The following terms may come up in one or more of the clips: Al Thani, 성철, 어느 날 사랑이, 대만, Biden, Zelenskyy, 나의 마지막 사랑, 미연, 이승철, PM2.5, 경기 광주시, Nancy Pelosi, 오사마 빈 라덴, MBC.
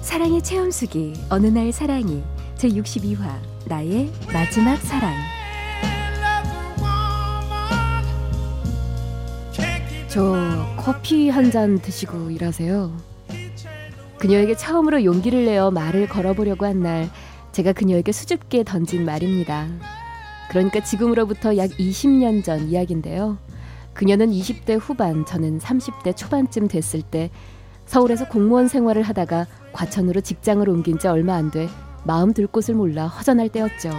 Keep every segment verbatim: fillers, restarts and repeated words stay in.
사랑의 체험수기 어느 날 사랑이 제육십이 화 나의 마지막 사랑. 저 커피 한 잔 드시고 일하세요. 그녀에게 처음으로 용기를 내어 말을 걸어보려고 한 날 제가 그녀에게 수줍게 던진 말입니다. 그러니까 지금으로부터 약 이십 년 전 이야기인데요. 그녀는 이십 대 후반, 저는 삼십 대 초반쯤 됐을 때 서울에서 공무원 생활을 하다가 과천으로 직장을 옮긴 지 얼마 안 돼 마음 둘 곳을 몰라 허전할 때였죠.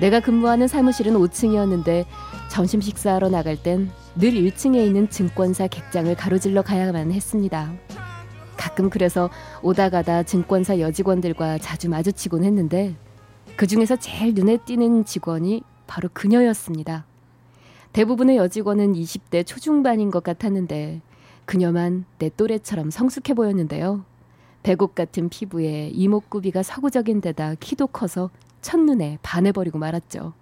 내가 근무하는 사무실은 오 층이었는데 점심 식사하러 나갈 땐 늘 일 층에 있는 증권사 객장을 가로질러 가야만 했습니다. 가끔 그래서 오다 가다 증권사 여직원들과 자주 마주치곤 했는데 그중에서 제일 눈에 띄는 직원이 바로 그녀였습니다. 대부분의 여직원은 이십 대 초중반인 것 같았는데 그녀만 내 또래처럼 성숙해 보였는데요. 백옥 같은 피부에 이목구비가 서구적인 데다 키도 커서 첫눈에 반해버리고 말았죠.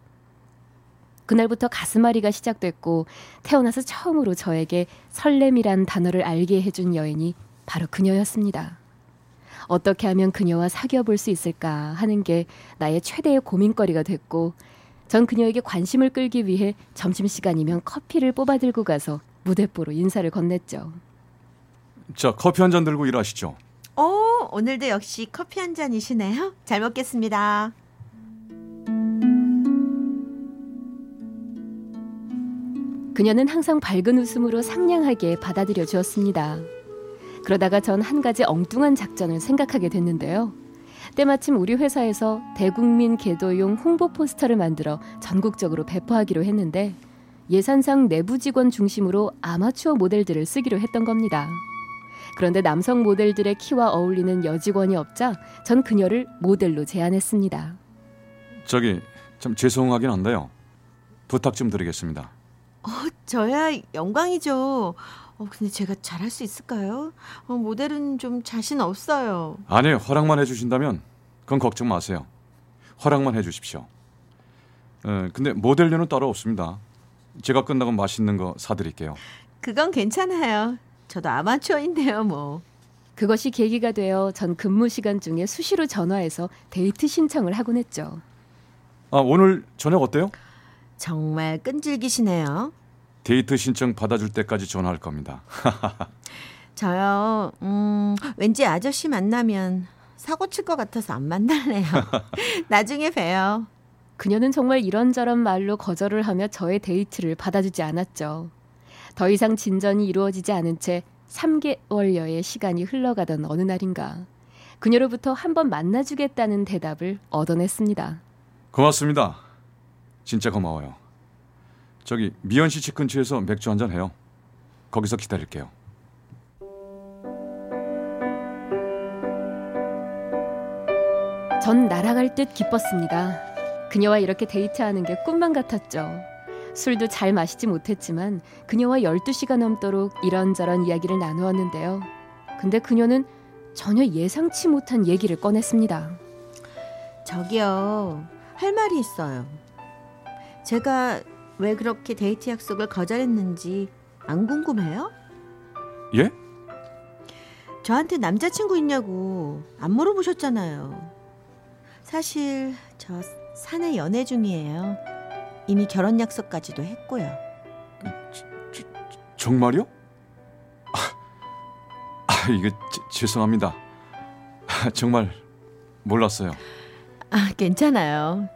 그날부터 가슴앓이가 시작됐고 태어나서 처음으로 저에게 설렘이란 단어를 알게 해준 여인이 바로 그녀였습니다. 어떻게 하면 그녀와 사귀어 볼 수 있을까 하는 게 나의 최대의 고민거리가 됐고, 전 그녀에게 관심을 끌기 위해 점심시간이면 커피를 뽑아 들고 가서 무대뽀로 인사를 건넸죠. 자, 커피 한 잔 들고 일하시죠. 오, 오늘도 역시 커피 한 잔이시네요. 잘 먹겠습니다. 그녀는 항상 밝은 웃음으로 상냥하게 받아들여 주었습니다. 그러다가 전 한 가지 엉뚱한 작전을 생각하게 됐는데요. 때마침 우리 회사에서 대국민 계도용 홍보 포스터를 만들어 전국적으로 배포하기로 했는데 예산상 내부 직원 중심으로 아마추어 모델들을 쓰기로 했던 겁니다. 그런데 남성 모델들의 키와 어울리는 여직원이 없자 전 그녀를 모델로 제안했습니다. 저기 참 죄송하긴 한데요. 부탁 좀 드리겠습니다. 어, 저야 영광이죠. 어, 근데 제가 잘할 수 있을까요? 어, 모델은 좀 자신 없어요. 아니, 허락만 해주신다면 그건 걱정 마세요. 허락만 해주십시오. 에, 근데 모델료는 따로 없습니다. 제가 끝나고 맛있는 거 사드릴게요. 그건 괜찮아요. 저도 아마추어인데요, 뭐. 그것이 계기가 되어 전 근무 시간 중에 수시로 전화해서 데이트 신청을 하곤 했죠. 아, 오늘 저녁 어때요? 정말 끈질기시네요. 데이트 신청 받아줄 때까지 전화할 겁니다. 저요, 음, 왠지 아저씨 만나면 사고 칠 것 같아서 안 만날래요. 나중에 봬요. 그녀는 정말 이런저런 말로 거절을 하며 저의 데이트를 받아주지 않았죠. 더 이상 진전이 이루어지지 않은 채 삼 개월여의 시간이 흘러가던 어느 날인가 그녀로부터 한번 만나주겠다는 대답을 얻어냈습니다. 고맙습니다. 진짜 고마워요. 저기 미연 씨 집 근처에서 맥주 한잔 해요. 거기서 기다릴게요. 전 날아갈 듯 기뻤습니다. 그녀와 이렇게 데이트하는 게 꿈만 같았죠. 술도 잘 마시지 못했지만 그녀와 열두 시가 넘도록 이런저런 이야기를 나누었는데요. 근데 그녀는 전혀 예상치 못한 얘기를 꺼냈습니다. 저기요, 할 말이 있어요. 제가 왜 그렇게 데이트 약속을 거절했는지 안 궁금해요? 예? 저한테 남자친구 있냐고 안 물어보셨잖아요. 사실 저 사내 연애 중이에요. 이미 결혼 약속까지도 했고요. 저, 저, 저, 정말요? 아, 아 이거 제, 죄송합니다. 아, 정말 몰랐어요. 아, 괜찮아요.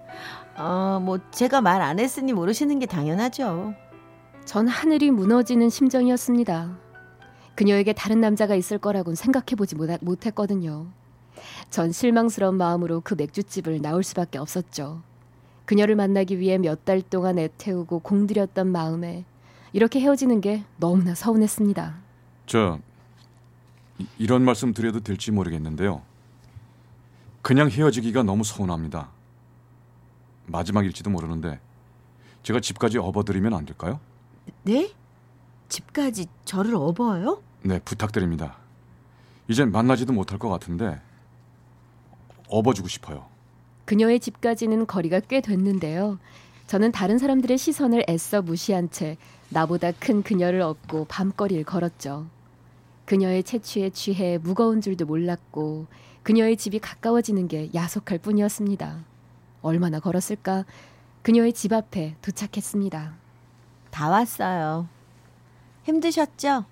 어, 뭐 제가 말 안 했으니 모르시는 게 당연하죠. 전 하늘이 무너지는 심정이었습니다. 그녀에게 다른 남자가 있을 거라고는 생각해보지 못, 못했거든요. 전 실망스러운 마음으로 그 맥주집을 나올 수밖에 없었죠. 그녀를 만나기 위해 몇 달 동안 애태우고 공들였던 마음에 이렇게 헤어지는 게 너무나 서운했습니다. 저 이런 말씀 드려도 될지 모르겠는데요. 그냥 헤어지기가 너무 서운합니다. 마지막일지도 모르는데 제가 집까지 업어드리면 안 될까요? 네? 집까지 저를 업어요? 네, 부탁드립니다. 이젠 만나지도 못할 것 같은데 업어주고 싶어요. 그녀의 집까지는 거리가 꽤 됐는데요. 저는 다른 사람들의 시선을 애써 무시한 채 나보다 큰 그녀를 업고 밤거리를 걸었죠. 그녀의 체취에 취해 무거운 줄도 몰랐고 그녀의 집이 가까워지는 게 야속할 뿐이었습니다. 얼마나 걸었을까? 그녀의 집 앞에 도착했습니다. 다 왔어요. 힘드셨죠?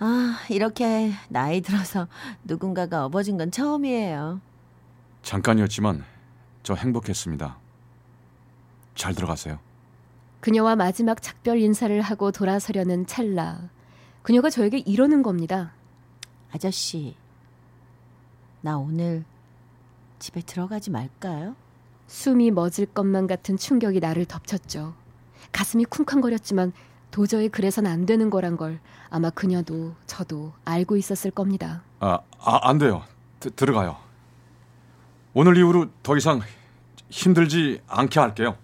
아, 이렇게 나이 들어서 누군가가 업어준 건 처음이에요. 잠깐이었지만 저 행복했습니다. 잘 들어가세요. 그녀와 마지막 작별 인사를 하고 돌아서려는 찰나, 그녀가 저에게 이러는 겁니다. 아저씨, 나 오늘 집에 들어가지 말까요? 숨이 멎을 것만 같은 충격이 나를 덮쳤죠. 가슴이 쿵쾅거렸지만 도저히 그래선 안 되는 거란 걸 아마 그녀도 저도 알고 있었을 겁니다. 아, 아, 안 돼요. 드, 들어가요. 오늘 이후로 더 이상 힘들지 않게 할게요.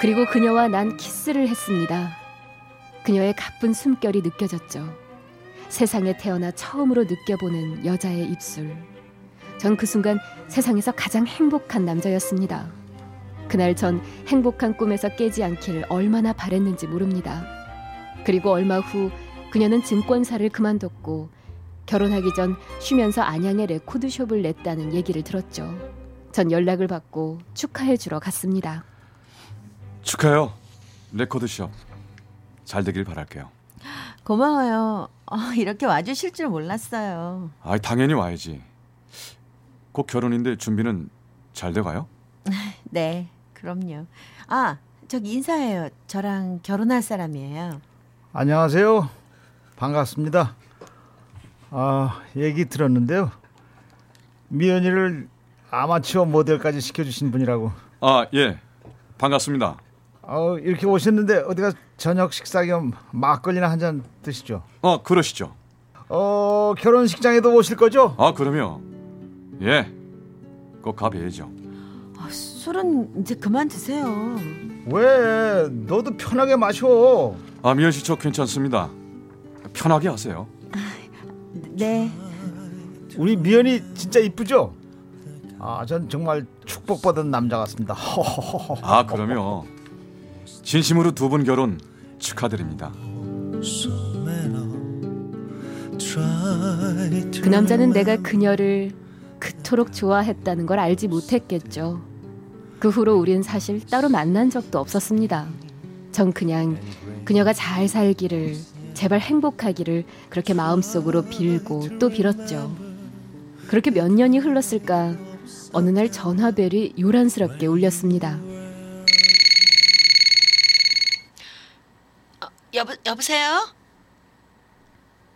그리고 그녀와 난 키스를 했습니다. 그녀의 가쁜 숨결이 느껴졌죠. 세상에 태어나 처음으로 느껴보는 여자의 입술. 전 그 순간 세상에서 가장 행복한 남자였습니다. 그날 전 행복한 꿈에서 깨지 않길 얼마나 바랬는지 모릅니다. 그리고 얼마 후 그녀는 증권사를 그만뒀고 결혼하기 전 쉬면서 안양에 레코드숍을 냈다는 얘기를 들었죠. 전 연락을 받고 축하해주러 갔습니다. 축하해요. 레코드숍 잘 되길 바랄게요. 고마워요. 어, 이렇게 와주실 줄 몰랐어요. 아, 당연히 와야지. 곧 결혼인데 준비는 잘 돼가요? 네, 그럼요. 아, 저기 인사해요. 저랑 결혼할 사람이에요. 안녕하세요. 반갑습니다. 아, 얘기 들었는데요. 미연이를 아마추어 모델까지 시켜주신 분이라고. 아, 예. 반갑습니다. 어, 이렇게 오셨는데 어디가 저녁 식사 겸 막걸리나 한 잔 드시죠. 어, 그러시죠. 어, 결혼식장에도 오실 거죠? 아, 그럼요. 예, 꼭 가봐야죠. 아, 술은 이제 그만 드세요. 왜? 너도 편하게 마셔. 아, 미연 씨, 저 괜찮습니다. 편하게 하세요. 아, 네. 우리 미연이 진짜 이쁘죠? 아, 전 정말 축복받은 남자 같습니다. 아, 그럼요. 진심으로 두 분 결혼 축하드립니다. 그 남자는 내가 그녀를 그토록 좋아했다는 걸 알지 못했겠죠. 그 후로 우린 사실 따로 만난 적도 없었습니다. 전 그냥 그녀가 잘 살기를, 제발 행복하기를 그렇게 마음속으로 빌고 또 빌었죠. 그렇게 몇 년이 흘렀을까 어느 날 전화벨이 요란스럽게 울렸습니다. 어, 여보, 여보세요?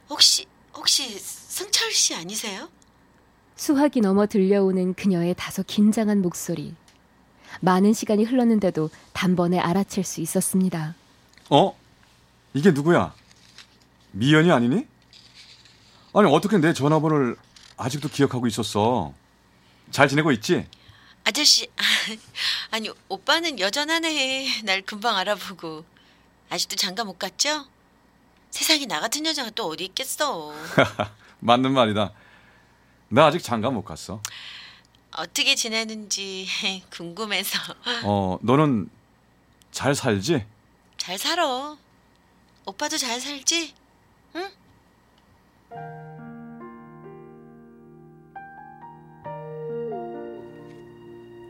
혹시 혹시 성철 씨 아니세요? 수화기 넘어 들려오는 그녀의 다소 긴장한 목소리. 많은 시간이 흘렀는데도 단번에 알아챌 수 있었습니다. 어? 이게 누구야? 미연이 아니니? 아니, 어떻게 내 전화번호를 아직도 기억하고 있었어? 잘 지내고 있지? 아저씨, 아니, 오빠는 여전하네. 날 금방 알아보고. 아직도 장가 못 갔죠? 세상에 나 같은 여자가 또 어디 있겠어. 맞는 말이다. 나 아직 장가 못 갔어. 어떻게 지내는지 궁금해서. 어, 너는 잘 살지? 잘 살아. 오빠도 잘 살지? 응?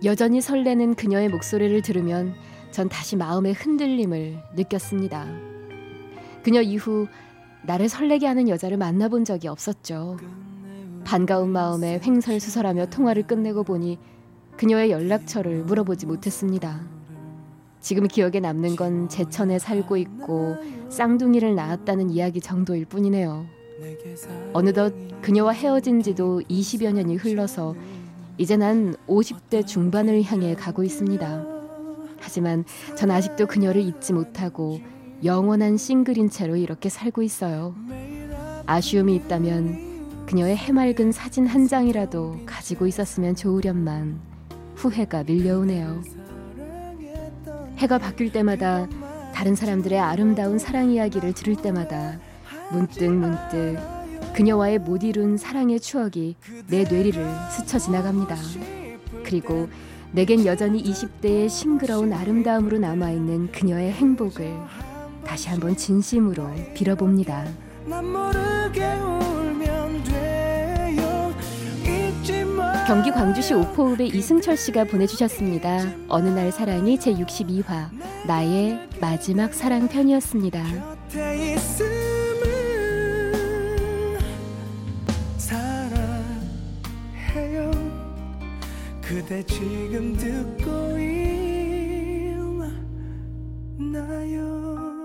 여전히 설레는 그녀의 목소리를 들으면 전 다시 마음의 흔들림을 느꼈습니다. 그녀 이후 나를 설레게 하는 여자를 만나본 적이 없었죠. 반가운 마음에 횡설수설하며 통화를 끝내고 보니 그녀의 연락처를 물어보지 못했습니다. 지금 기억에 남는 건 제천에 살고 있고 쌍둥이를 낳았다는 이야기 정도일 뿐이네요. 어느덧 그녀와 헤어진 지도 이십여 년이 흘러서 이제 난 오십 대 중반을 향해 가고 있습니다. 하지만 전 아직도 그녀를 잊지 못하고 영원한 싱글인 채로 이렇게 살고 있어요. 아쉬움이 있다면 그녀의 해맑은 사진 한 장이라도 가지고 있었으면 좋으련만 후회가 밀려오네요. 해가 바뀔 때마다 다른 사람들의 아름다운 사랑 이야기를 들을 때마다 문득 문득 그녀와의 못 이룬 사랑의 추억이 내 뇌리를 스쳐 지나갑니다. 그리고 내겐 여전히 이십 대의 싱그러운 아름다움으로 남아있는 그녀의 행복을 다시 한번 진심으로 빌어봅니다. 난 모르게 울면 돼요. 잊지 마. 경기 광주시 오포읍의 이승철 씨가 보내주셨습니다. 어느 날 사랑이 제육십이 화 나의 마지막 사랑 편이었습니다. 곁에 있음을 사랑해요. 그대 지금 듣고 있나요?